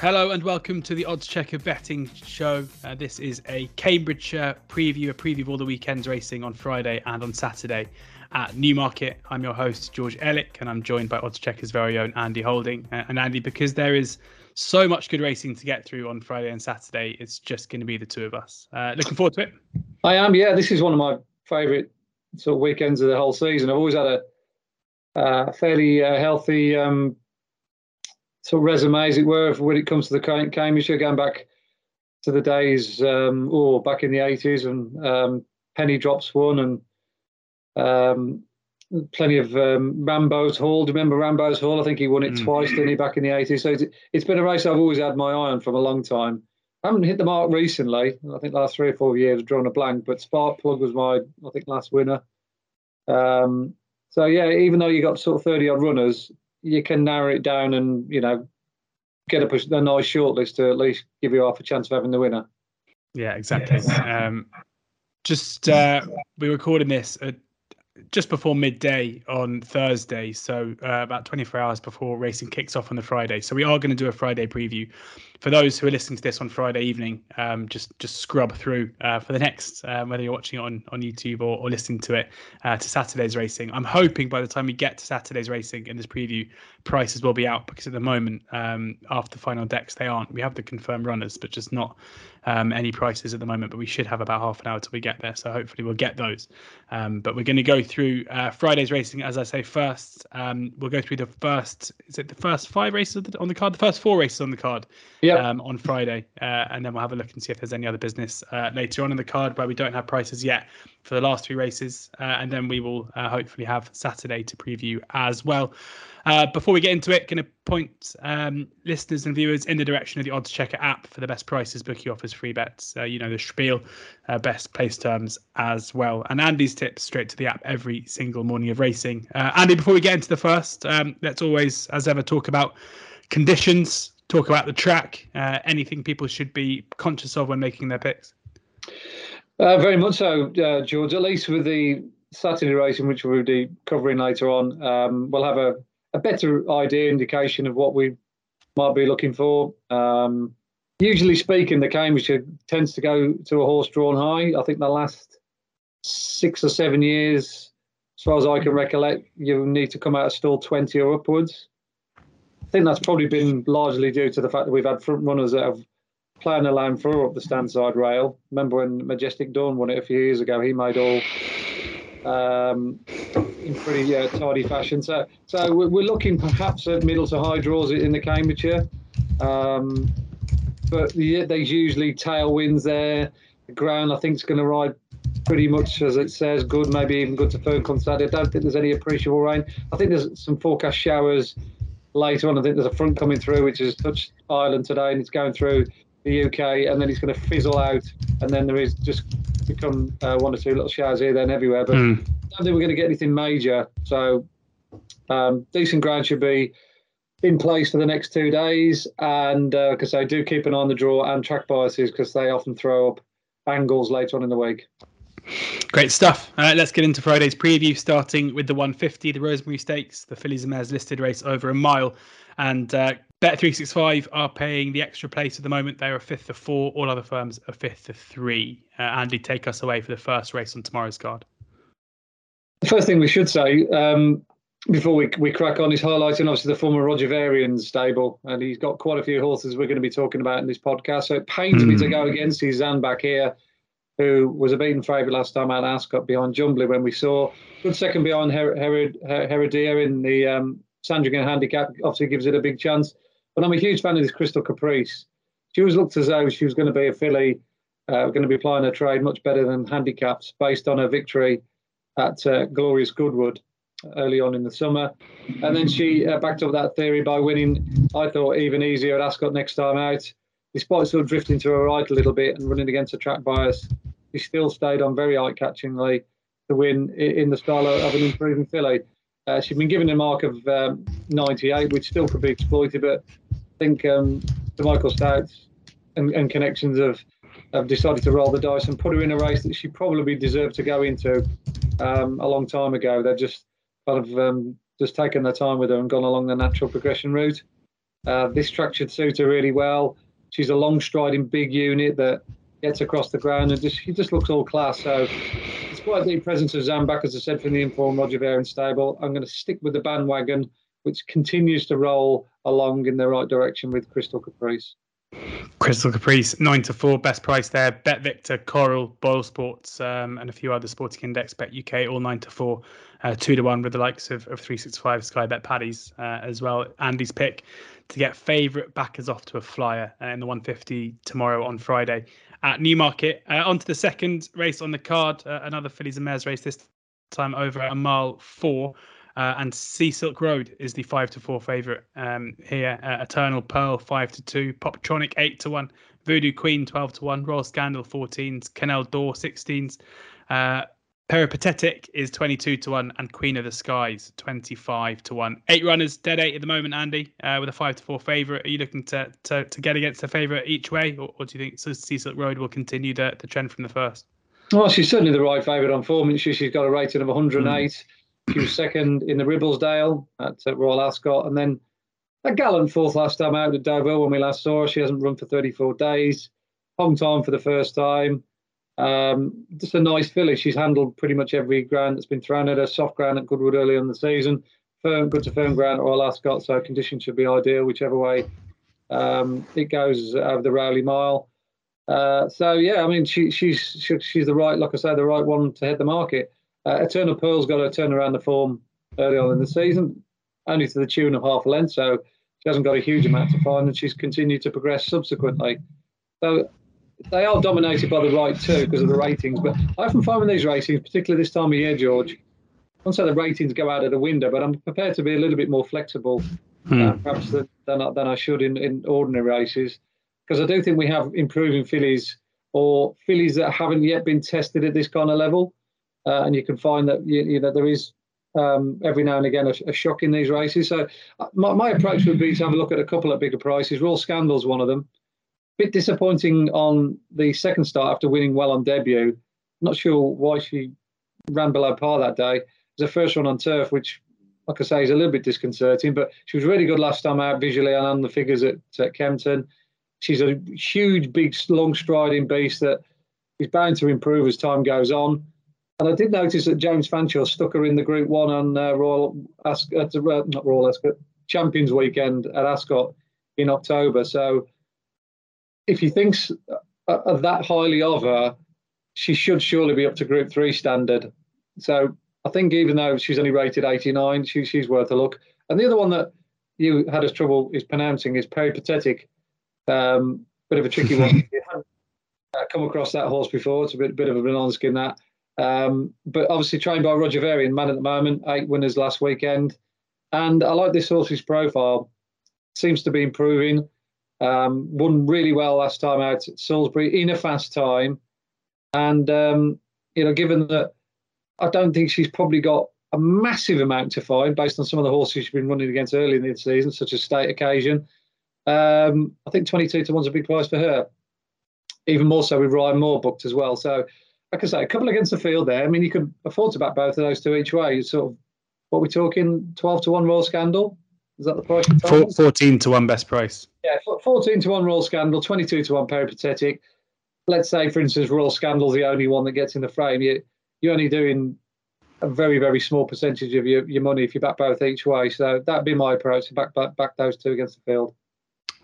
Hello and welcome to the Oddschecker betting show. This is a Cambridgeshire preview, a preview of all the weekend's racing on Friday and on Saturday at Newmarket. I'm your host, George Elek, and I'm joined by Oddschecker's very own Andy Holding. And Andy, because there is so much good racing to get through on Friday and Saturday, it's just going to be the two of us. Looking forward to it? I am, yeah. This is one of my favourite sort of weekends of the whole season. I've always had a fairly healthy... sort of resume, as it were, when it comes to the Cambridgeshire, going back to the days, back in the 80s, and Penny Drops won, and plenty of Rambo's Hall. Do you remember Rambo's Hall? I think he won it twice, didn't he, back in the 80s? So it's been a race I've always had my eye on for a long time. I haven't hit the mark recently. I think last 3 or 4 years, I've drawn a blank, but Spark Plug was my, I think, last winner. So, yeah, even though you got sort of 30-odd runners, you can narrow it down and, you know, get a nice shortlist to at least give you half a chance of having the winner. Yeah, exactly. We recorded this just before midday on Thursday, so about 24 hours before racing kicks off on the Friday. So we are going to do a Friday preview. For those who are listening to this on Friday evening, just scrub through for the next, whether you're watching it on YouTube or listening to it, to Saturday's racing. I'm hoping by the time we get to Saturday's racing in this preview, prices will be out, because at the moment, after final decks, they aren't. We have the confirmed runners, but just not any prices at the moment, but we should have about half an hour till we get there. So hopefully we'll get those. But we're going to go through Friday's racing, as I say, first. We'll go through the first five races on the card, the first four races on the card, yeah, on Friday, and then we'll have a look and see if there's any other business later on in the card where we don't have prices yet for the last three races, and then we will hopefully have Saturday to preview as well. Before we get into it, going to point listeners and viewers in the direction of the Oddschecker app for the best prices, bookie offers, free bets, the spiel, best place terms as well. And Andy's tips straight to the app every single morning of racing. Andy, before we get into the first, let's always, as ever, talk about conditions, talk about the track, anything people should be conscious of when making their picks. Very much so, George, at least with the Saturday racing, which we'll be covering later on, we'll have a better idea, indication of what we might be looking for. Usually speaking, the Cambridgeshire tends to go to a horse drawn high. I think the last 6 or 7 years, as far as I can recollect, you need to come out of stall 20 or upwards. I think that's probably been largely due to the fact that we've had front runners that have plowing the line through up the standside rail. Remember when Majestic Dawn won it a few years ago? He made all in pretty tidy fashion. So we're looking perhaps at middle to high draws in the Cambridgeshire, but there's usually tailwinds there. The ground, I think, is going to ride pretty much as it says, good, maybe even good to firm on Saturday. I don't think there's any appreciable rain. I think there's some forecast showers later on. I think there's a front coming through which has touched Ireland today, and it's going through the UK, and then it's going to fizzle out, and then there is just become one or two little showers here, then everywhere. But I don't think we're going to get anything major. So decent ground should be in place for the next 2 days. And because I do keep an eye on the draw and track biases, because they often throw up angles later on in the week. Great stuff. Let's get into Friday's preview, starting with the 150, the Rosemary Stakes, the fillies and mares listed race over a mile. And Bet365 are paying the extra place at the moment. They are 5th to 4. All other firms are 5th to 3. Andy, take us away for the first race on tomorrow's card. The first thing we should say before we crack on is highlighting, obviously, the former Roger Varian stable. And he's got quite a few horses we're going to be talking about in this podcast. So it pains me to go against his Zanbaq here, who was a beaten favourite last time out at Ascot behind Jumbly, when we saw good second behind Heredia in the Sandringham handicap. Obviously gives it a big chance. But I'm a huge fan of this Crystal Caprice. She always looked as though she was going to be a filly, going to be applying her trade much better than handicaps, based on her victory at Glorious Goodwood early on in the summer. And then she backed up that theory by winning, I thought, even easier at Ascot next time out. Despite sort of drifting to her right a little bit and running against a track bias, she still stayed on very eye-catchingly to win in the style of an improving filly. She'd been given a mark of 98, which still could be exploited, but I think the Michael Stouts and connections have decided to roll the dice and put her in a race that she probably deserved to go into a long time ago. They've just kind of just taken their time with her and gone along the natural progression route. This structured suits her really well. She's a long striding big unit that gets across the ground and just, she just looks all class. So it's quite a deep presence of Zanbaq, as I said, from the informed Roger Varian stable. I'm going to stick with the bandwagon, which continues to roll along in the right direction with Crystal Caprice. Crystal Caprice, 9-4, best price there. Bet Victor, Coral, Boyle Sports, and a few other sporting index, Bet UK, all 9-4, 2-1 with the likes of 365, Sky Bet, Paddy's as well. Andy's pick to get favourite backers off to a flyer in the 150 tomorrow on Friday at Newmarket. On to the second race on the card, another fillies and mares race, this time over a mile 4. And Sea Silk Road is the 5-4 favourite here. Eternal Pearl 5-2, Poptronic 8-1, Voodoo Queen 12-1, Royal Scandal 14s, Canel Door 16s, Peripatetic is 22-1, and Queen of the Skies 25-1. 8 runners, dead 8 at the moment. Andy, with a 5-4 favourite, are you looking to get against the favourite each way, or do you think Sea Silk Road will continue the trend from the first? Well, she's certainly the right favourite on form, isn't she? She's got a rating of 108. She was second in the Ribblesdale at Royal Ascot, and then a gallant fourth last time out at Deauville when we last saw her. She hasn't run for 34 days. Hong time for the first time. Just a nice filly. She's handled pretty much every ground that's been thrown at her. Soft ground at Goodwood early on the season. Good to firm ground at Royal Ascot, so conditions should be ideal whichever way it goes over the Rowley mile. She's the right, like I say, the right one to head the market. Eternal Pearl's got a turnaround the form early on in the season, only to the tune of half a length, so she hasn't got a huge amount to find, and she's continued to progress subsequently. So they are dominated by the right two because of the ratings, but I often find with these ratings, particularly this time of year, George, once the ratings go out of the window, but I'm prepared to be a little bit more flexible perhaps than I should in ordinary races, because I do think we have improving fillies or fillies that haven't yet been tested at this kind of level. And you can find that there is every now and again a shock in these races. So my approach would be to have a look at a couple at bigger prices. Royal Scandal's one of them. Bit disappointing on the second start after winning well on debut. Not sure why she ran below par that day. It was her first run on turf, which, like I say, is a little bit disconcerting. But she was really good last time out visually and on the figures at Kempton. She's a huge, big, long striding beast that is bound to improve as time goes on. And I did notice that James Fanshawe stuck her in the Group 1 on Champions Weekend at Ascot in October. So if he thinks that highly of her, she should surely be up to Group 3 standard. So I think even though she's only rated 89, she's worth a look. And the other one that you had us trouble is pronouncing is Peripatetic. Bit of a tricky one. You haven't come across that horse before. It's a bit of a banana skin, that. But obviously trained by Roger Varian, man at the moment, 8 winners last weekend. And I like this horse's profile. Seems to be improving. Won really well last time out at Salisbury in a fast time. And, given that I don't think she's probably got a massive amount to find based on some of the horses she's been running against early in the season, such as State Occasion, I think 22-1's a big price for her. Even more so with Ryan Moore booked as well. So, like I say, a couple against the field there. I mean, you could afford to back both of those two each way. It's sort of, what we're talking, 12-1 Royal Scandal? Is that the price? 14-1 best price. Yeah, 14-1 Royal Scandal, 22-1 Peripatetic. Let's say, for instance, Royal Scandal's the only one that gets in the frame. You're only doing a very, very small percentage of your money if you back both each way. So that'd be my approach, to back those two against the field.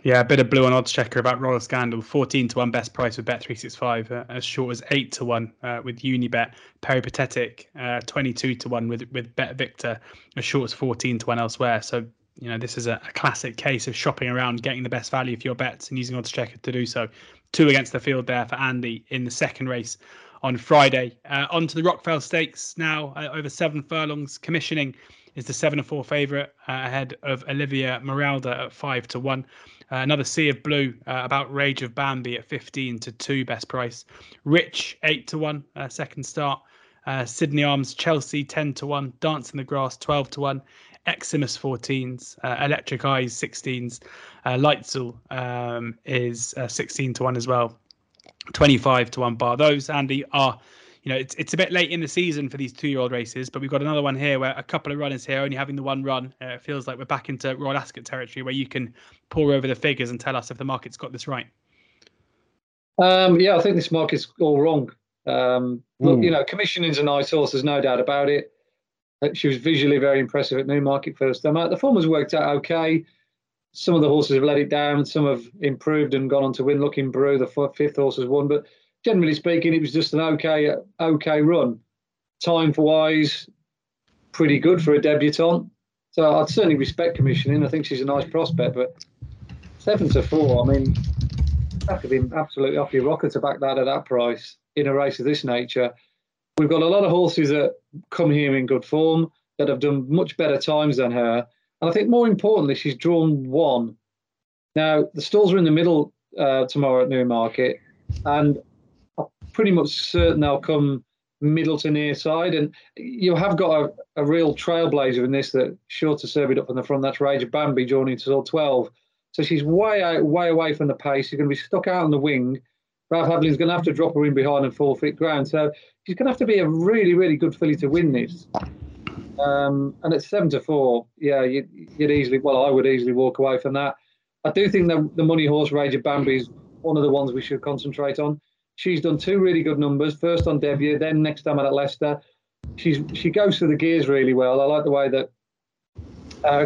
Yeah, a bit of blue on Oddschecker about Royal Scandal. 14-1 best price with Bet365, as short as 8-1 with Unibet. Peripatetic, 22-1 with Bet Victor, as short as 14-1 elsewhere. So, this is a classic case of shopping around, getting the best value for your bets and using Oddschecker to do so. 2 against the field there for Andy in the second race on Friday. On to the Rockfell Stakes now, over 7 furlongs. Commissioning is the 7-4 favourite, ahead of Olivia Maralda at 5-1. Another sea of blue, about Rage of Bambi at 15-2 best price. Rich 8-1, second start. Sydney Arms Chelsea 10-1, Dance in the Grass 12-1, Eximus 14s, Electric Eyes 16s, Lightzel is 16-1 as well. 25-1 bar. Those, Andy, are you know, it's a bit late in the season for these two-year-old races, but we've got another one here where a couple of runners here only having the one run. It feels like we're back into Royal Ascot territory where you can pour over the figures and tell us if the market's got this right. Yeah, I think this market's all wrong. Look, you know, Commissioning's a nice horse, there's no doubt about it. She was visually very impressive at Newmarket first time out. The form has worked out okay. Some of the horses have let it down, some have improved and gone on to win. Looking Brew, the fifth horse, has won, but generally speaking, it was just an okay run. Time for wise, pretty good for a debutant. So I'd certainly respect Commissioning. I think she's a nice prospect, but 7-4, I mean, that could be absolutely off your rocker to back that at that price in a race of this nature. We've got a lot of horses that come here in good form that have done much better times than her. And I think more importantly, she's drawn one. Now, the stalls are in the middle tomorrow at Newmarket, and I'm pretty much certain they'll come middle to near side. And you have got a real trailblazer in this that's sure to serve it up on the front. That's Rage of Bambi joining till 12. So she's way away from the pace. She's going to be stuck out on the wing. Ralph Hadley's going to have to drop her in behind and forfeit ground. So she's going to have to be a really, really good filly to win this. And at 7-4, yeah, you'd easily, well, I would easily walk away from that. I do think that the money horse Rage of Bambi is one of the ones we should concentrate on. She's done two really good numbers, first on debut, then next time at Leicester. She goes through the gears really well. I like the way that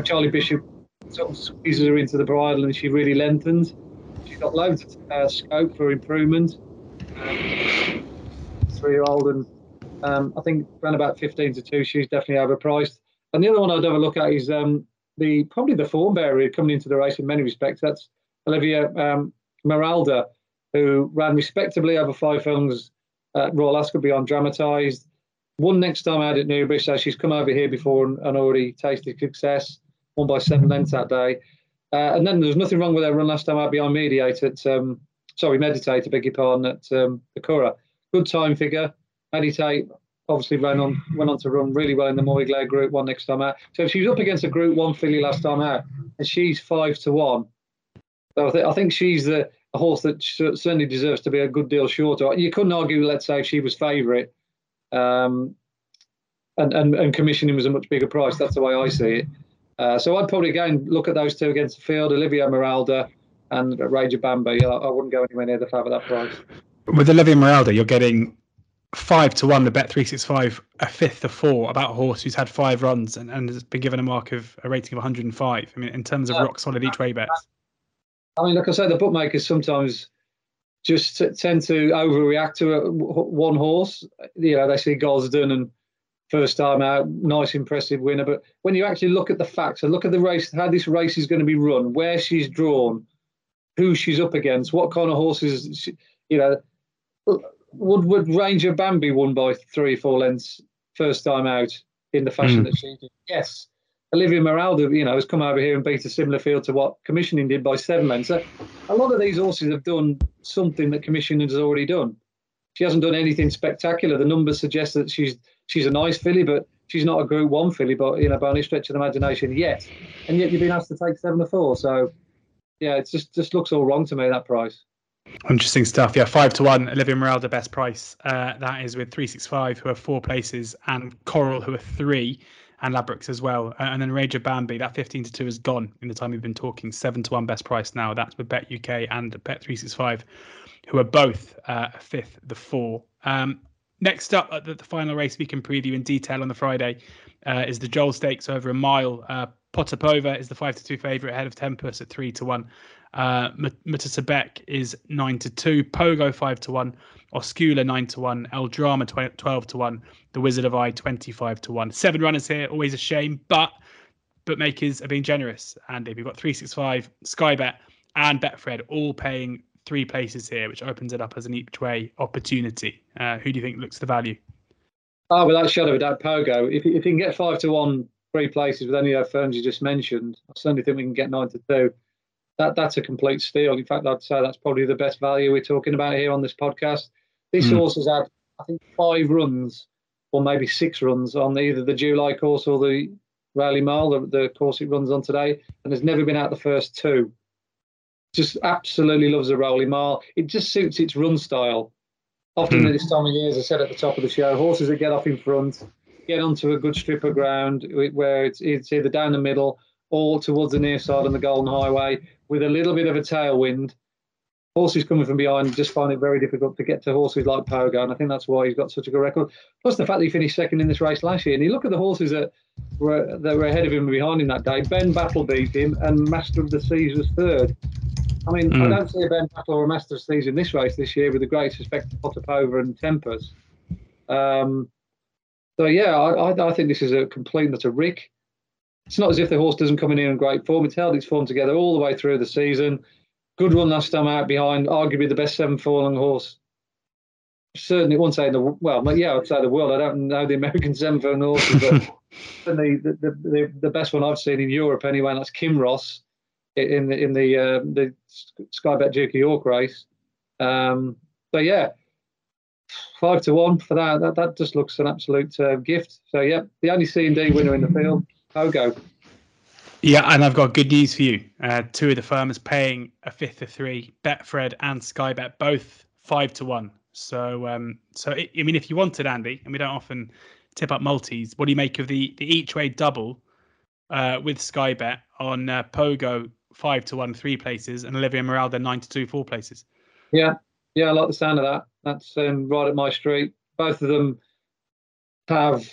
Charlie Bishop sort of squeezes her into the bridle and she really lengthens. She's got loads of scope for improvement. 3-year-old and I think around about 15-2, she's definitely overpriced. And the other one I'd have a look at is probably the form barrier coming into the race in many respects. That's Olivia Maralda, who ran respectably over 5 furlongs at Royal Ascot beyond Dramatised. Won next time out at Newbury, so she's come over here before and already tasted success. Won by 7 lengths that day. And then there's nothing wrong with her run last time out beyond Meditate, I beg your pardon, at the Curragh. Good time figure. Meditate obviously went on to run really well in the Moyglare Group 1 next time out. So she was up against a Group 1 filly last time out, and she's 5-1. So I think she's a horse that certainly deserves to be a good deal shorter. You couldn't argue, let's say, if she was favourite, and Commissioning was a much bigger price. That's the way I see it. So I'd probably again look at those two against the field, Olivia Morale and Rage of Bambi. I wouldn't go anywhere near the fab at that price. With Olivia Morale, you're getting 5-1, the Bet365, a 5-4, about a horse who's had 5 runs and has been given a rating of 105. I mean, in terms of rock solid each way bets. I mean, like I say, the bookmakers sometimes just tend to overreact to one horse. You know, they see Gosden and first time out, nice, impressive winner. But when you actually look at the facts and look at the race, how this race is going to be run, where she's drawn, who she's up against, what kind of horses, you know, would Ranger Bambi won by 3 or 4 lengths first time out in the fashion that she did? Yes. Olivia Moralda, you know, has come over here and beat a similar field to what Commissioning did by 7 lengths. So a lot of these horses have done something that Commissioning has already done. She hasn't done anything spectacular. The numbers suggest that she's a nice filly, but she's not a Group 1 filly, but you know, by any stretch of the imagination yet. And yet you've been asked to take 7-4. So yeah, it just looks all wrong to me, that price. Interesting stuff. Yeah, 5-1, Olivia Moralda, best price. That is with 365, who are 4 places, and Coral, who are 3, and Labrooks as well. And then Rage of Bambi, that 15-2 is gone in the time we've been talking. 7-1 best price now. That's with Bet UK and Bet365, who are both 5-4. Next up, at the final race we can preview in detail on the Friday is the Joel Stakes over a mile. Potapova is the 5-2 favourite ahead of Tempest at 3-1. Mutasabek is 9-2, Pogo 5-1, Oscula 9-1, El Drama 12-1, The Wizard of Eye 25-1. 7 runners here, always a shame, but bookmakers are being generous. Andy, we've got 365, Sky Bet, and Betfred all paying 3 places here, which opens it up as an each way opportunity. Who do you think looks the value? Oh, without a shadow of a doubt, Pogo. If you can get 5-1, 3 places with any of the firms you just mentioned, I certainly think we can get 9-2. That's a complete steal. In fact, I'd say that's probably the best value we're talking about here on this podcast. This horse has had, I think, 5 runs or maybe 6 runs on either the July course or the Rowley Mile, the course it runs on today, and has never been out the first 2. Just absolutely loves the Rowley Mile. It just suits its run style. Often at this time of year, as I said at the top of the show, horses that get off in front, get onto a good strip of ground where it's either down the middle or towards the near side on the Golden Highway with a little bit of a tailwind. Horses coming from behind just find it very difficult to get to horses like Pogo, and I think that's why he's got such a good record. Plus the fact that he finished second in this race last year. And you look at the horses that were ahead of him and behind him that day. Ben Battle beat him, and Master of the Seas was third. I mean, I don't see a Ben Battle or a Master of the Seas in this race this year, with the great respect to Potapova and Tempers. So, I think this is a complete and utter rick. It's not as if the horse doesn't come in here in great form. It's held its form together all the way through the season. Good run last time out behind arguably the best 7-furlong horse. Certainly, won't say in the I'd say the world. I don't know the American 7-furlong horses, but the best one I've seen in Europe anyway. And that's Kim Ross in the Sky Bet Duke of York race. So 5-1 for that. That just looks an absolute gift. So yeah, the only C&D winner in the field, Pogo. Yeah, and I've got good news for you. Two of the firms paying a fifth of three, Betfred and Sky Bet, both 5-1. So, if you wanted, Andy, and we don't often tip up multis, what do you make of the each way double with Sky Bet on Pogo 5-1, 3 places, and Olivia Morale 9-2, 4 places? Yeah, I like the sound of that. That's right up my street. Both of them have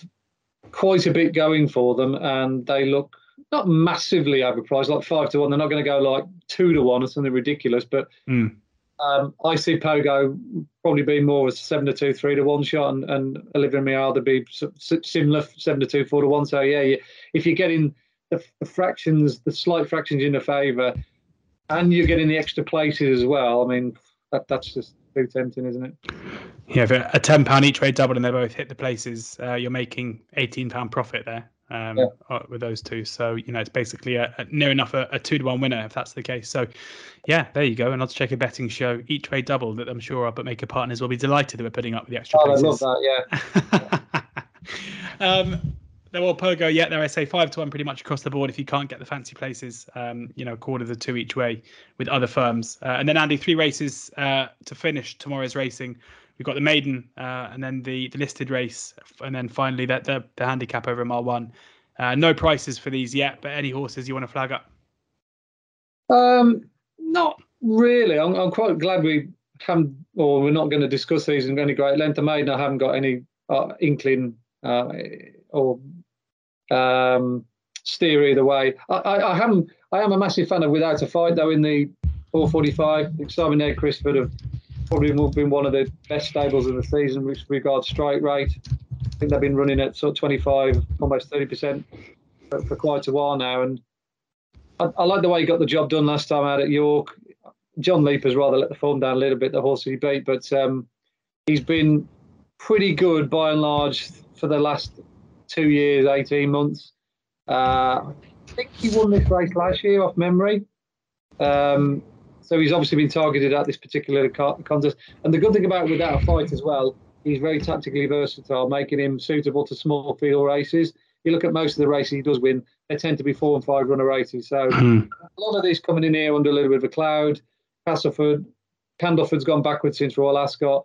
quite a bit going for them, and they look not massively overpriced, like 5-1. They're not going to go like 2-1 or something ridiculous, but I see Pogo probably be more as 7-2, 3-1 shot, and Olivia Maralda be similar, 7-2, 4-1. So yeah, if you're getting the fractions, the slight fractions in the favour, and you're getting the extra places as well, I mean, that's just too tempting, isn't it? Yeah, for a £10 each way double, and they both hit the places, you're making £18 profit there. With those two, so it's basically a near enough a 2-1 winner if that's the case. So yeah, there you go, and let's check a betting show each way double that I'm sure our bookmaker partners will be delighted that we're putting up with the extra places. I love that. Yeah. Well, Pogo, yeah, there I say 5-1 pretty much across the board if you can't get the fancy places, a quarter of the two each way with other firms, and then Andy, 3 races to finish tomorrow's racing. We've got the maiden, and then the listed race, and then finally the handicap over mile 1. No prices for these yet, but any horses you want to flag up? Not really. I'm quite glad we're not going to discuss these in any great length. The maiden, I haven't got any inkling or steer either way. I am a massive fan of Without a Fight, though, in the 445. Simon Ed Crisford of probably been one of the best stables of the season with regard straight rate. I think they've been running at sort of 25%, almost 30% for quite a while now. And I like the way he got the job done last time out at York. John Leaper's rather let the form down a little bit, the horse he beat, but he's been pretty good by and large for the last 2 years, 18 months. I think he won this race last year off memory. So he's obviously been targeted at this particular contest. And the good thing about Without a Fight as well, he's very tactically versatile, making him suitable to small field races. You look at most of the races he does win, they tend to be 4 and 5 runner races. So a lot of these coming in here under a little bit of a cloud. Candleford's gone backwards since Royal Ascot.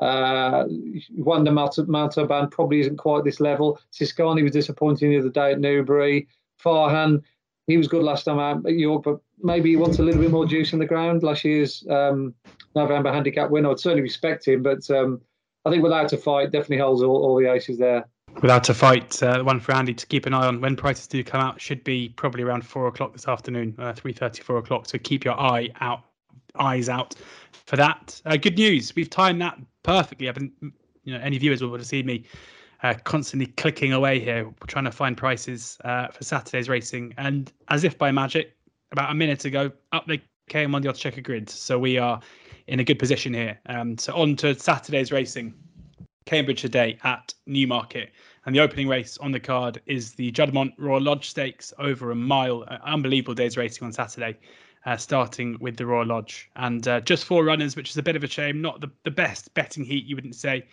Wanda Maltaban probably isn't quite this level. Siskani was disappointing the other day at Newbury. Farhan, he was good last time out at York, but maybe he wants a little bit more juice in the ground. Last year's November handicap winner, I'd certainly respect him, but I think Without a Fight definitely holds all the aces there. Without a Fight, the one for Andy to keep an eye on when prices do come out, should be probably around 4 o'clock this afternoon, 3:30, 4 o'clock. So keep your eyes out for that. Good news, we've timed that perfectly. Any viewers will have seen me constantly clicking away here, trying to find prices for Saturday's racing. And as if by magic, about a minute ago, up they came on the Oddschecker grid. So we are in a good position here. So on to Saturday's racing, Cambridge today at Newmarket. And the opening race on the card is the Judmont Royal Lodge Stakes over a mile. Unbelievable day's racing on Saturday, starting with the Royal Lodge. And just 4 runners, which is a bit of a shame. Not the best betting heat, you wouldn't say.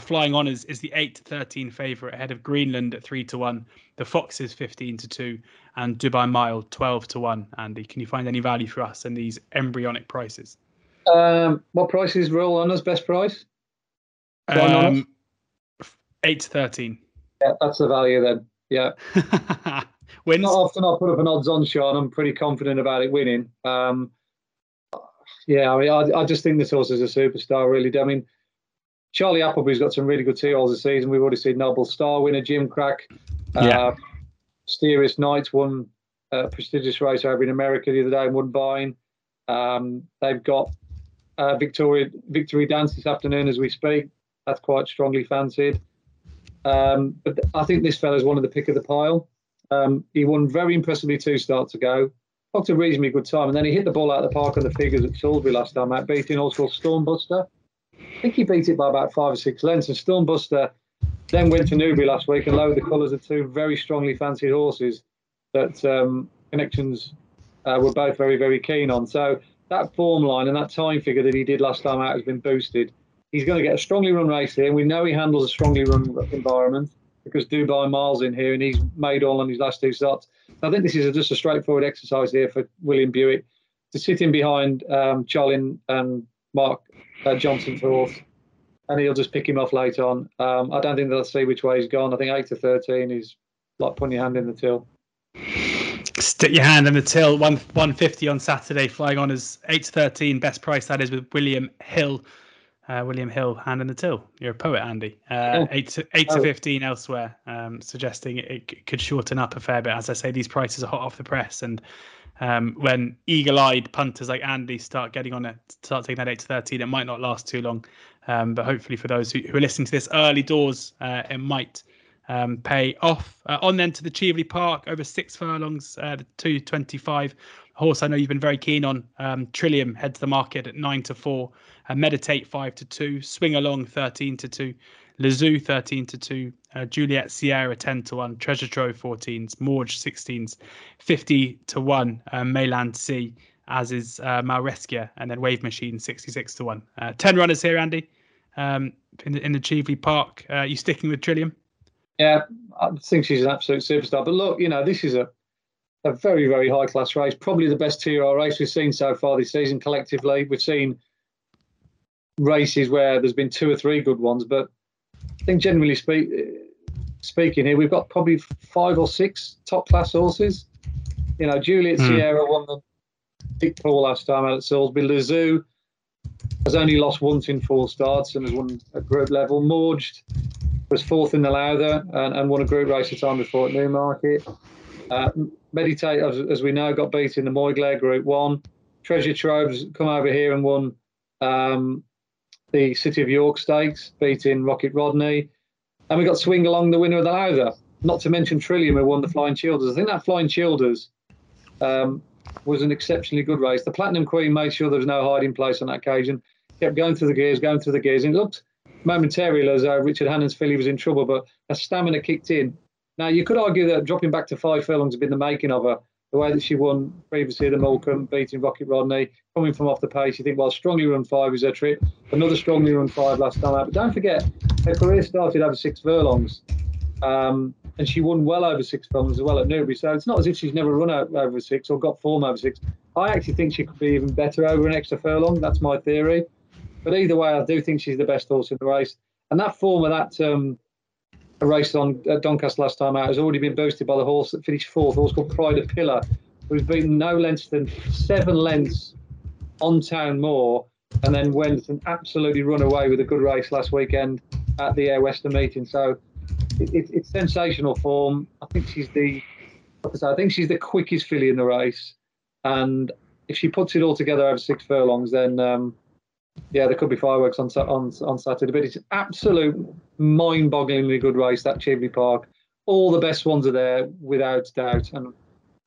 Flying Honours is the 8-13 favourite ahead of Greenland at 3-1. The Fox is 15-2 and Dubai Mile 12-1. Andy, can you find any value for us in these embryonic prices? What price is Royal Honours best price? 8 to 13. Yeah, that's the value then. Yeah. Wins. Not often I put up an odds on show, and I'm pretty confident about it winning. Yeah, I mean, I just think this horse is a superstar, really. I mean, Charlie Appleby's got some really good T-holes this season. We've already seen Noble Star win a Gym Crack. Yeah. Mysterious Knights won a prestigious race over in America the other day and won Vine. They've got Victory Dance this afternoon as we speak. That's quite strongly fancied. But I think this fella's one of the pick of the pile. He won very impressively 2 starts ago. Locked a reasonably good time, and then he hit the ball out of the park on the figures at Salisbury last time out, beating also Stormbuster. I think he beat it by about 5 or 6 lengths, and Stormbuster then went to Newbury last week and lowered the colours of 2 very strongly fancied horses that Connections were both very, very keen on. So that form line and that time figure that he did last time out has been boosted. He's going to get a strongly run race here, and we know he handles a strongly run environment because Dubai Miles in here, and he's made all on his last 2 starts. So I think this is just a straightforward exercise here for William Buick to sit in behind Charlie and Mark Johnson's horse, and he'll just pick him off late on. I don't think they'll see which way he's gone. I think 8 to 13 is like putting your hand in the till. Stick your hand in the till. 150 on Saturday, flying on as 8 to 13, best price that is with William Hill. William Hill, hand in the till. You're a poet, Andy. 8 to 15 elsewhere, suggesting it could shorten up a fair bit. As I say, these prices are hot off the press, and when eagle-eyed punters like Andy start taking that 8 to 13, it might not last too long. But hopefully, for those who are listening to this early doors, it might pay off. On then to the Cheveley Park, over 6 furlongs, the 225. Horse I know you've been very keen on. Trillium heads the market at 9 to 4. Meditate 5 to 2. Swing Along 13 to 2. Lazoo 13 to 2. Juliet Sierra 10 to 1. Treasure Trove 14s. Morge 16s. 50 to 1. Mayland C, as is Maureskia, and then Wave Machine 66 to 1. 10 runners here, Andy. In the Cheveley Park, you sticking with Trillium? Yeah, I think she's an absolute superstar. But look, you know, this is a very, very high-class race, probably the best TR race we've seen so far this season collectively. We've seen races where there's been 2 or 3 good ones, but I think generally speaking here, we've got probably 5 or 6 top-class horses. You know, Juliet Sierra won the Dick Paul last time out at Salisbury. Lazoo has only lost once in 4 starts and has won at group level. Morged was 4th in the Lowther and won a group race the time before at Newmarket. Meditate, as we know, got beat in the Moyglare Group 1. Treasure Trove's come over here and won the City of York Stakes, beating Rocket Rodney. And we got Swing Along, the winner of the Lowther. Not to mention Trillium, who won the Flying Childers. I think that Flying Childers was an exceptionally good race. The Platinum Queen made sure there was no hiding place on that occasion. Kept going through the gears. And it looked momentarily as though Richard Hannon's filly was in trouble, but her stamina kicked in. Now, you could argue that dropping back to 5 furlongs has been the making of her. The way that she won previously at the Malcolm, beating Rocket Rodney, coming from off the pace, you think, well, strongly run 5 is her trip. Another strongly run 5 last time out. But don't forget, her career started over 6 furlongs. And she won well over 6 furlongs as well at Newbury. So it's not as if she's never run over 6 or got form over 6. I actually think she could be even better over an extra furlong. That's my theory. But either way, I do think she's the best horse in the race. And that form of that... a race on Doncaster last time out has already been boosted by the horse that finished 4th, a horse called Pride of Pillar, who's beaten no less than 7 lengths on Town Moor, and then went and absolutely run away with a good race last weekend at the Air Western meeting. So it's sensational form. I think she's the quickest filly in the race, and if she puts it all together over 6 furlongs, then yeah, there could be fireworks on Saturday, but it's an absolute mind-bogglingly good race, that Cheveley Park. All the best ones are there, without doubt, and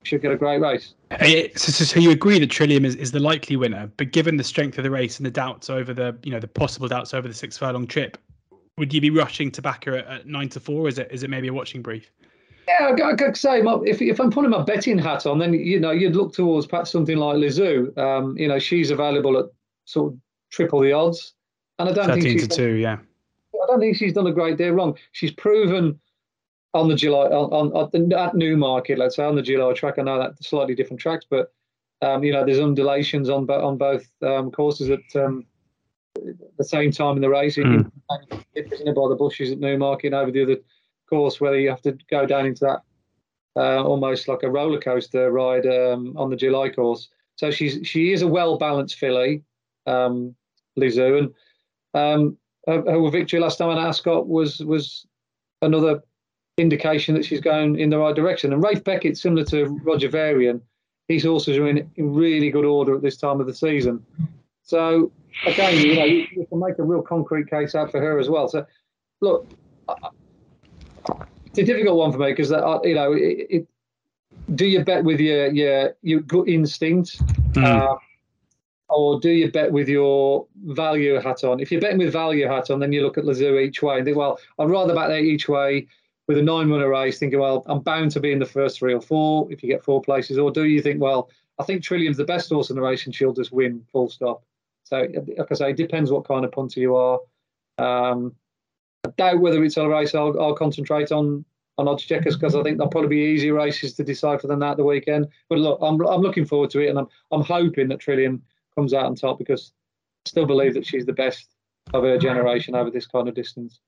should get a great race. So you agree that Trillium is the likely winner, but given the strength of the race and the doubts over the possible doubts over the 6 furlong trip, would you be rushing to back her at 9 to 4? Is it maybe a watching brief? Yeah, I could say, if I'm putting my betting hat on, then you'd look towards perhaps something like Lazoo. She's available at sort of triple the odds, and I don't think she's done a great deal wrong. She's proven on the July at Newmarket, let's say, on the July track. I know that slightly different tracks, but there's undulations on both courses at the same time in the race. You get prisoner by the bushes at Newmarket over the other course, where you have to go down into that almost like a roller coaster ride on the July course. So she is a well balanced filly, Lizou, and her victory last time at Ascot was another indication that she's going in the right direction. And Rafe Beckett, similar to Roger Varian, his horses are in really good order at this time of the season. So again, you can make a real concrete case out for her as well. So look, it's a difficult one for me because do you bet with your gut instinct, or do you bet with your value hat on? If you're betting with value hat on, then you look at Lizou each way and think, well, I'd rather bet there each way with a 9-runner race, thinking, well, I'm bound to be in the first 3 or 4 if you get 4 places. Or do you think, well, I think Trillium's the best horse in the race and she'll just win, full stop. So, like I say, it depends what kind of punter you are. I doubt whether it's a race I'll concentrate on Oddscheckers, because I think there'll probably be easier races to decipher than that the weekend. But look, I'm looking forward to it, and I'm hoping that Trillium comes out on top, because I still believe that she's the best of her generation over this kind of distance.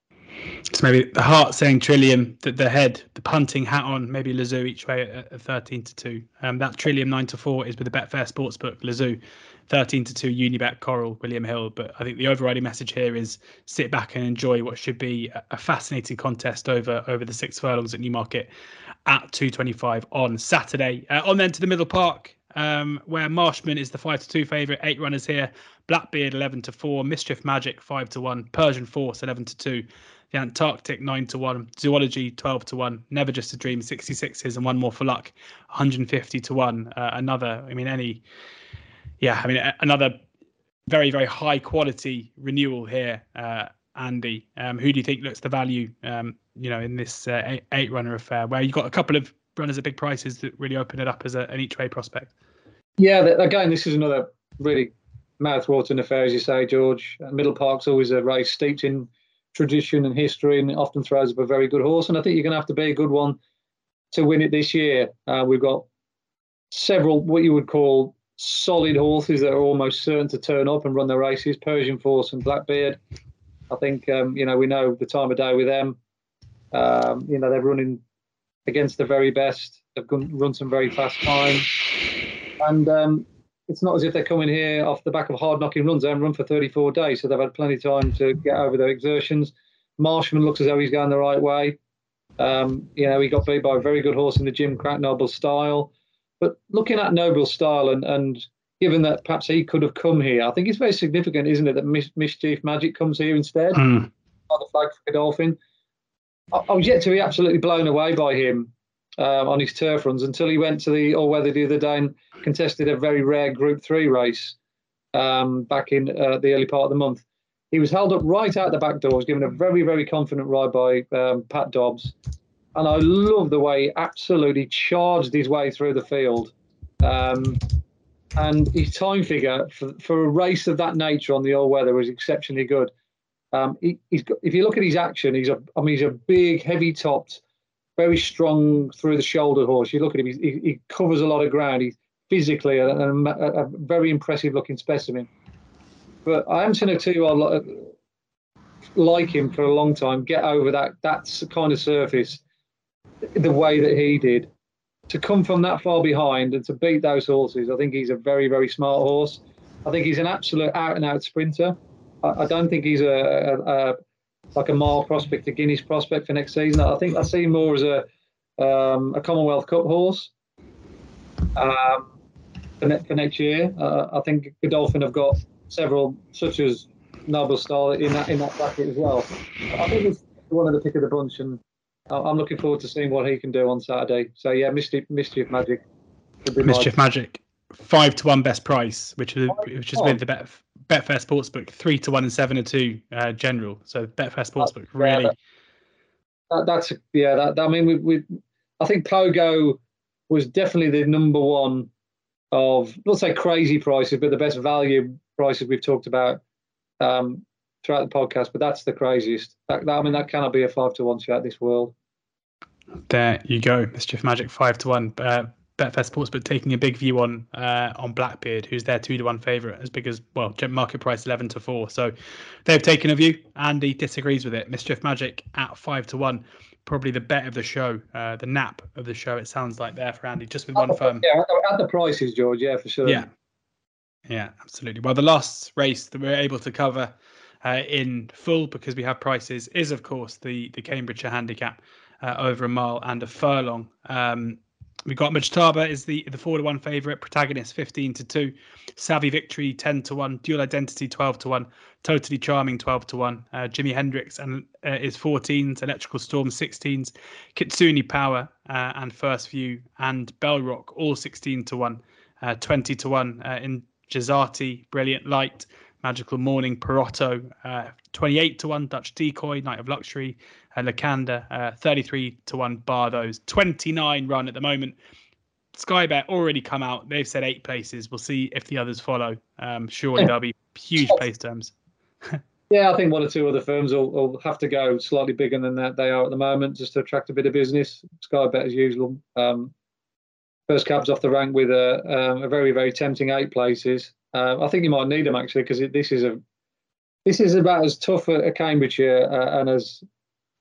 So maybe the heart saying Trillium, the head, the punting hat on, maybe Lizou each way at 13-2. That Trillium 9-4 is with the Betfair Sportsbook. Lizou 13-2, Uniback, Coral, William Hill. But I think the overriding message here is sit back and enjoy what should be a fascinating contest over the 6 furlongs at Newmarket at 2:25 on Saturday. On then to the Middle Park, where Marshman is the 5-2 favourite. 8 runners here. Blackbeard 11-4, Mischief Magic 5-1, Persian Force 11-2, the Antarctic 9-1, Zoology 12-1, Never Just a Dream 66s, and One More for Luck 150-1. Another very, very high quality renewal here, Andy. Who do you think looks the value? In this 8 runner affair, where you've got a couple of runners at big prices that really open it up as an each way prospect. Yeah, again, this is another really mouth-watering affair, as you say, George. Middle Park's always a race steeped in tradition and history, and often throws up a very good horse. And I think you're going to have to be a good one to win it this year. We've got several what you would call solid horses that are almost certain to turn up and run their races: Persian Force and Blackbeard. I think we know the time of day with them. They're running against the very best. They've run some very fast times, and it's not as if they're coming here off the back of hard-knocking runs. They haven't run for 34 days, so they've had plenty of time to get over their exertions. Marshman looks as though he's going the right way. He got beat by a very good horse in the Jim Crack, Noble Style. But looking at Noble Style, and given that perhaps he could have come here, I think it's very significant, isn't it, that Mischief Magic comes here instead on the flag for Godolphin. I was yet to be absolutely blown away by him on his turf runs until he went to the all-weather the other day and contested a very rare Group 3 race back in the early part of the month. He was held up right out the back doors, given a very, very confident ride by Pat Dobbs. And I love the way he absolutely charged his way through the field. And his time figure for a race of that nature on the all-weather was exceptionally good. If you look at his action, he's a big, heavy-topped, very strong through-the-shoulder horse. You look at him; he covers a lot of ground. He's physically a very impressive-looking specimen. But I haven't seen a 2-year-old like him for a long time get over that kind of surface the way that he did. To come from that far behind and to beat those horses, I think he's a very, very smart horse. I think he's an absolute out-and-out sprinter. I don't think he's a mile prospect, a Guineas prospect for next season. I think I see him more as a Commonwealth Cup horse for next year. I think Godolphin have got several, such as Noble Star, in that bracket as well. I think he's one of the pick of the bunch, and I'm looking forward to seeing what he can do on Saturday. So yeah, Mischief Magic. Mischief Magic, 5-1 best price, which is with the Betfair Sportsbook, 3-1 and 7-2 general. So Betfair Sportsbook, really. I think Pogo was definitely the number one of, not say crazy prices, but the best value prices we've talked about throughout the podcast. But that's the craziest. That cannot be a 5-1 throughout this world. There you go, Mischief Magic 5-1. Betfair Sportsbook taking a big view on Blackbeard, who's their 2-1 favourite, as big as, well, market price 11-4. So they've taken a view. Andy disagrees with it. Mischief Magic at 5-1. Probably the bet of the show, the nap of the show, it sounds like, there for Andy, just with one firm. Yeah, at the prices, George, yeah, for sure. Yeah, absolutely. Well, the last race that we were able to cover in full, because we have prices, is, of course, the Cambridgeshire Handicap over a mile and a furlong. We've got Majtaba is the 4-1 favourite, Protagonist 15-2, Savvy Victory 10-1, Dual Identity 12-1, Totally Charming 12-1, Jimi Hendrix is 14s, Electrical Storm 16s, Kitsune Power and First View and Bell Rock all 16-1, 20-1 in Jazati, Brilliant Light, Magical Morning, Perotto, 28-1, Dutch Decoy, Night of Luxury, Lacanda, 33-1, bar those. 29 run at the moment. Sky Bet already come out. They've said 8 places. We'll see if the others follow. Surely there'll be huge place terms. Yeah, I think one or two other firms will have to go slightly bigger than that they are at the moment just to attract a bit of business. Sky Bet as usual. First cab's off the rank with a very, very tempting 8 places. I think you might need them actually, because this is about as tough a Cambridgeshire and as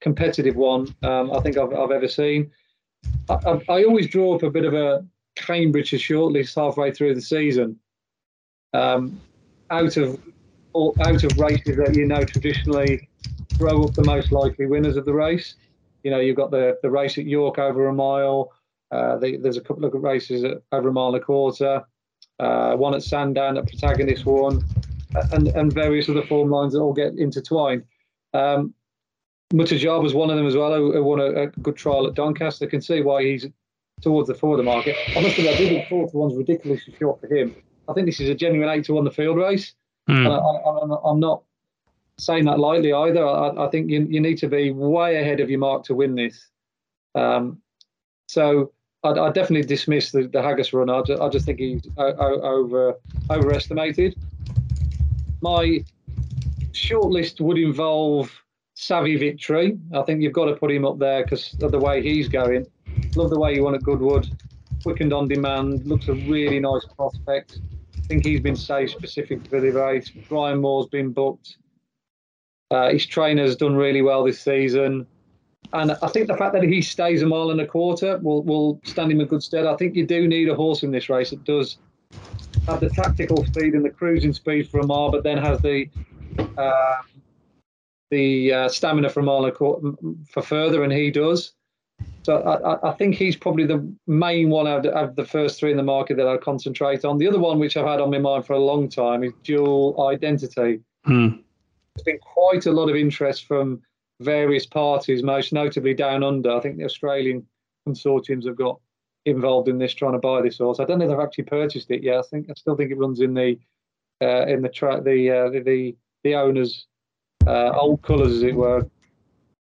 competitive one I think I've ever seen. I always draw up a bit of a Cambridgeshire shortlist halfway through the season, out of races that you know traditionally throw up the most likely winners of the race. You know, you've got the race at York over a mile. There's a couple of races over a mile and a quarter. One at Sandown, a Protagonist one, and various other form lines that all get intertwined. Mutajab was one of them as well, who won a good trial at Doncaster. Can see why he's towards the forward of the market. I must admit, I think the 4-1's ridiculously short for him. I think this is a genuine 8-1 the field race. Mm. And I'm not saying that lightly either. I think you need to be way ahead of your mark to win this. So I definitely dismiss the Haggis run. I just think he's overestimated. My shortlist would involve Savvy Victory. I think you've got to put him up there because of the way he's going. Love the way he won at Goodwood. Quickened on demand. Looks a really nice prospect. I think he's been safe specific for the race. Brian Moore's been booked. His trainer's done really well this season. And I think the fact that he stays a mile and a quarter will stand him in good stead. I think you do need a horse in this race that does have the tactical speed and the cruising speed for a mile, but then has the stamina for a mile and a quarter for further, and he does. So I think he's probably the main one out of the first 3 in the market that I concentrate on. The other one, which I've had on my mind for a long time, is Dual Identity. Mm. There's been quite a lot of interest from various parties, most notably Down Under. I think the Australian consortiums have got involved in this, trying to buy this horse. I don't know if they've actually purchased it yet. I still think it runs in the owner's old colours, as it were,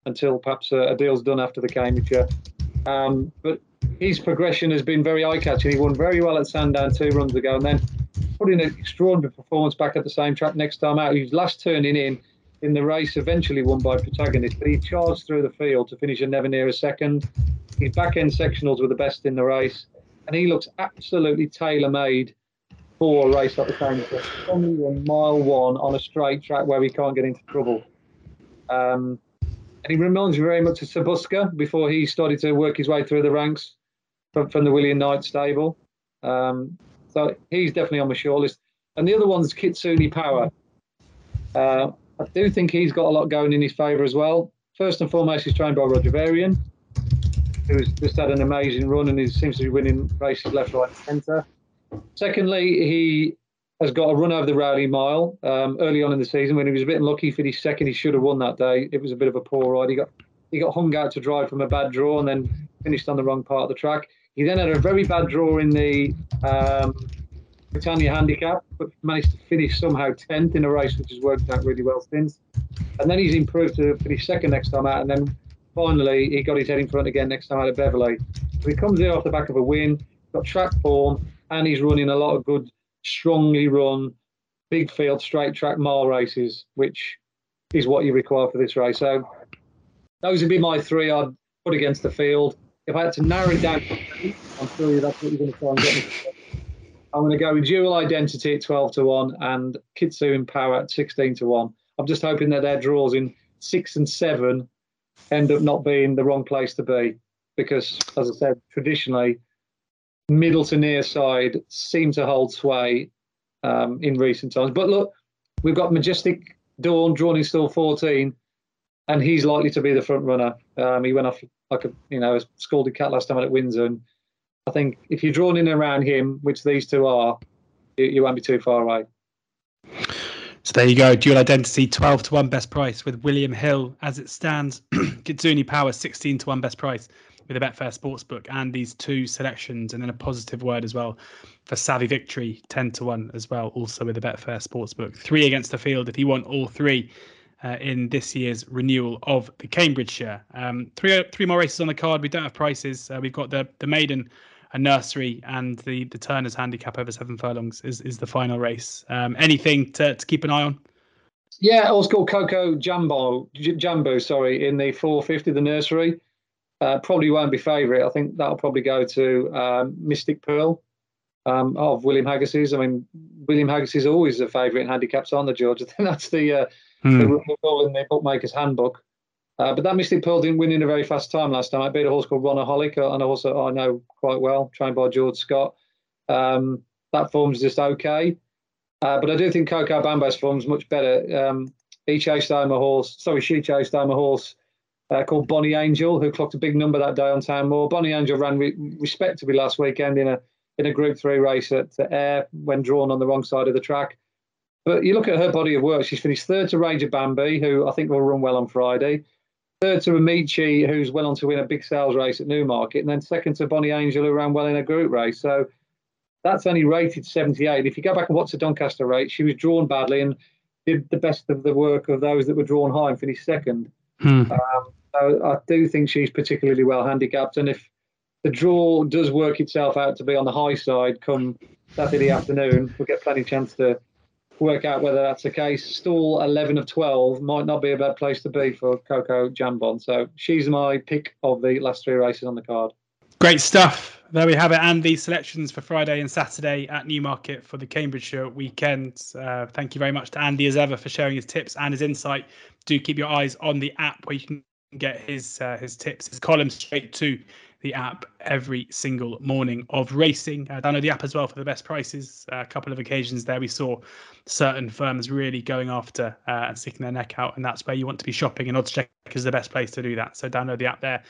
until perhaps a deal's done after the Cambridgeshire. But his progression has been very eye-catching. He won very well at Sandown 2 runs ago, and then put in an extraordinary performance back at the same track next time out. He was last turning in the race, eventually won by Protagonist, but he charged through the field to finish a never near a second. His back-end sectionals were the best in the race, and he looks absolutely tailor-made for a race like the Cambridgeshire. Only on mile 1 on a straight track where he can't get into trouble. And he reminds me very much of Sabuska before he started to work his way through the ranks from the William Knight stable. So he's definitely on my shortlist. And the other one's Kitsune Power. I do think he's got a lot going in his favour as well. First and foremost, he's trained by Roger Varian, who's just had an amazing run and he seems to be winning races left, right and centre. Secondly, he has got a run over the Rowley mile early on in the season when he was a bit unlucky. He finished second. He should have won that day. It was a bit of a poor ride. He got hung out to dry from a bad draw and then finished on the wrong part of the track. He then had a very bad draw in the Britannia Handicap, but managed to finish somehow 10th in a race, which has worked out really well since. And then he's improved to finish second next time out, and then finally he got his head in front again next time out at Beverley. So he comes here off the back of a win, got track form, and he's running a lot of good, strongly run, big field, straight track mile races, which is what you require for this race. So those would be my 3 I'd put against the field. if I had to narrow it down, I'm sure you that's what you're going to try and get me. I'm going to go with Dual Identity at 12-1 and Kitsu in Power at 16-1. I'm just hoping that their draws in 6 and 7 end up not being the wrong place to be, because, as I said, traditionally, middle to near side seem to hold sway in recent times. But look, we've got Majestic Dawn drawn in stall 14, and he's likely to be the front runner. He went off like a scalded cat last time at Windsor, and I think if you're drawn in around him, which these two are, you won't be too far away. So there you go, Dual Identity 12-1 best price with William Hill as it stands. Kitsune Power 16-1 best price with a Betfair Sportsbook, and these two selections, and then a positive word as well for Savvy Victory 10-1 as well, also with a Betfair Sportsbook. Three against the field if you want all three in this year's renewal of the Cambridgeshire. Three more races on the card. We don't have prices. We've got the maiden, a nursery, and the Turner's handicap over 7 furlongs is the final race. Anything to keep an eye on? Yeah, all score Coco Jambo, in the 450, the nursery. Probably won't be favourite. I think that'll probably go to Mystic Pearl of William Haggis's. I mean, William Haggis is always a favourite in handicaps, aren't they, George? I think that's the rule in the bookmaker's handbook. But that Mystic Pearl didn't win in a very fast time last time. I beat a horse called Ronaholic, and a horse that I know quite well, trained by George Scott. That form's just okay. But I do think Coco Bambo's form's much better. She chased home a horse called Bonnie Angel, who clocked a big number that day on Town Moor. Bonnie Angel ran respectably last weekend in a Group 3 race at Ayr when drawn on the wrong side of the track. But you look at her body of work, she's finished third to Rage of Bambi, who I think will run well on Friday. Third to Amici, who's went on to win a big sales race at Newmarket, and then second to Bonnie Angel, who ran well in a group race. So that's only rated 78. If you go back and watch the Doncaster race, she was drawn badly and did the best of the work of those that were drawn high and finished second. So I do think she's particularly well handicapped, and if the draw does work itself out to be on the high side come Saturday afternoon, we'll get plenty of chance to work out whether that's the case. Stall 11 of 12 might not be a bad place to be for Coco Jambon. So she's my pick of the last three races on the card. Great stuff. There we have it. And the selections for Friday and Saturday at Newmarket for the Cambridgeshire weekend. Thank you very much to Andy as ever for sharing his tips and his insight. Do keep your eyes on the app where you can get his tips, his columns straight to the app every single morning of racing. Download the app as well for the best prices. A couple of occasions there we saw certain firms really going after and sticking their neck out, and that's where you want to be shopping, and Oddschecker is the best place to do that. So download the app there.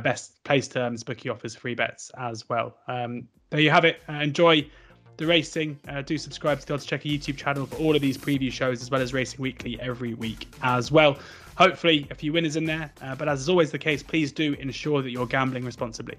Best place terms, bookie offers, free bets as well. There you have it. Enjoy the racing. Do subscribe to the Oddschecker YouTube channel for all of these preview shows, as well as Racing Weekly every week as well. Hopefully a few winners in there, but as is always the case, please do ensure that you're gambling responsibly.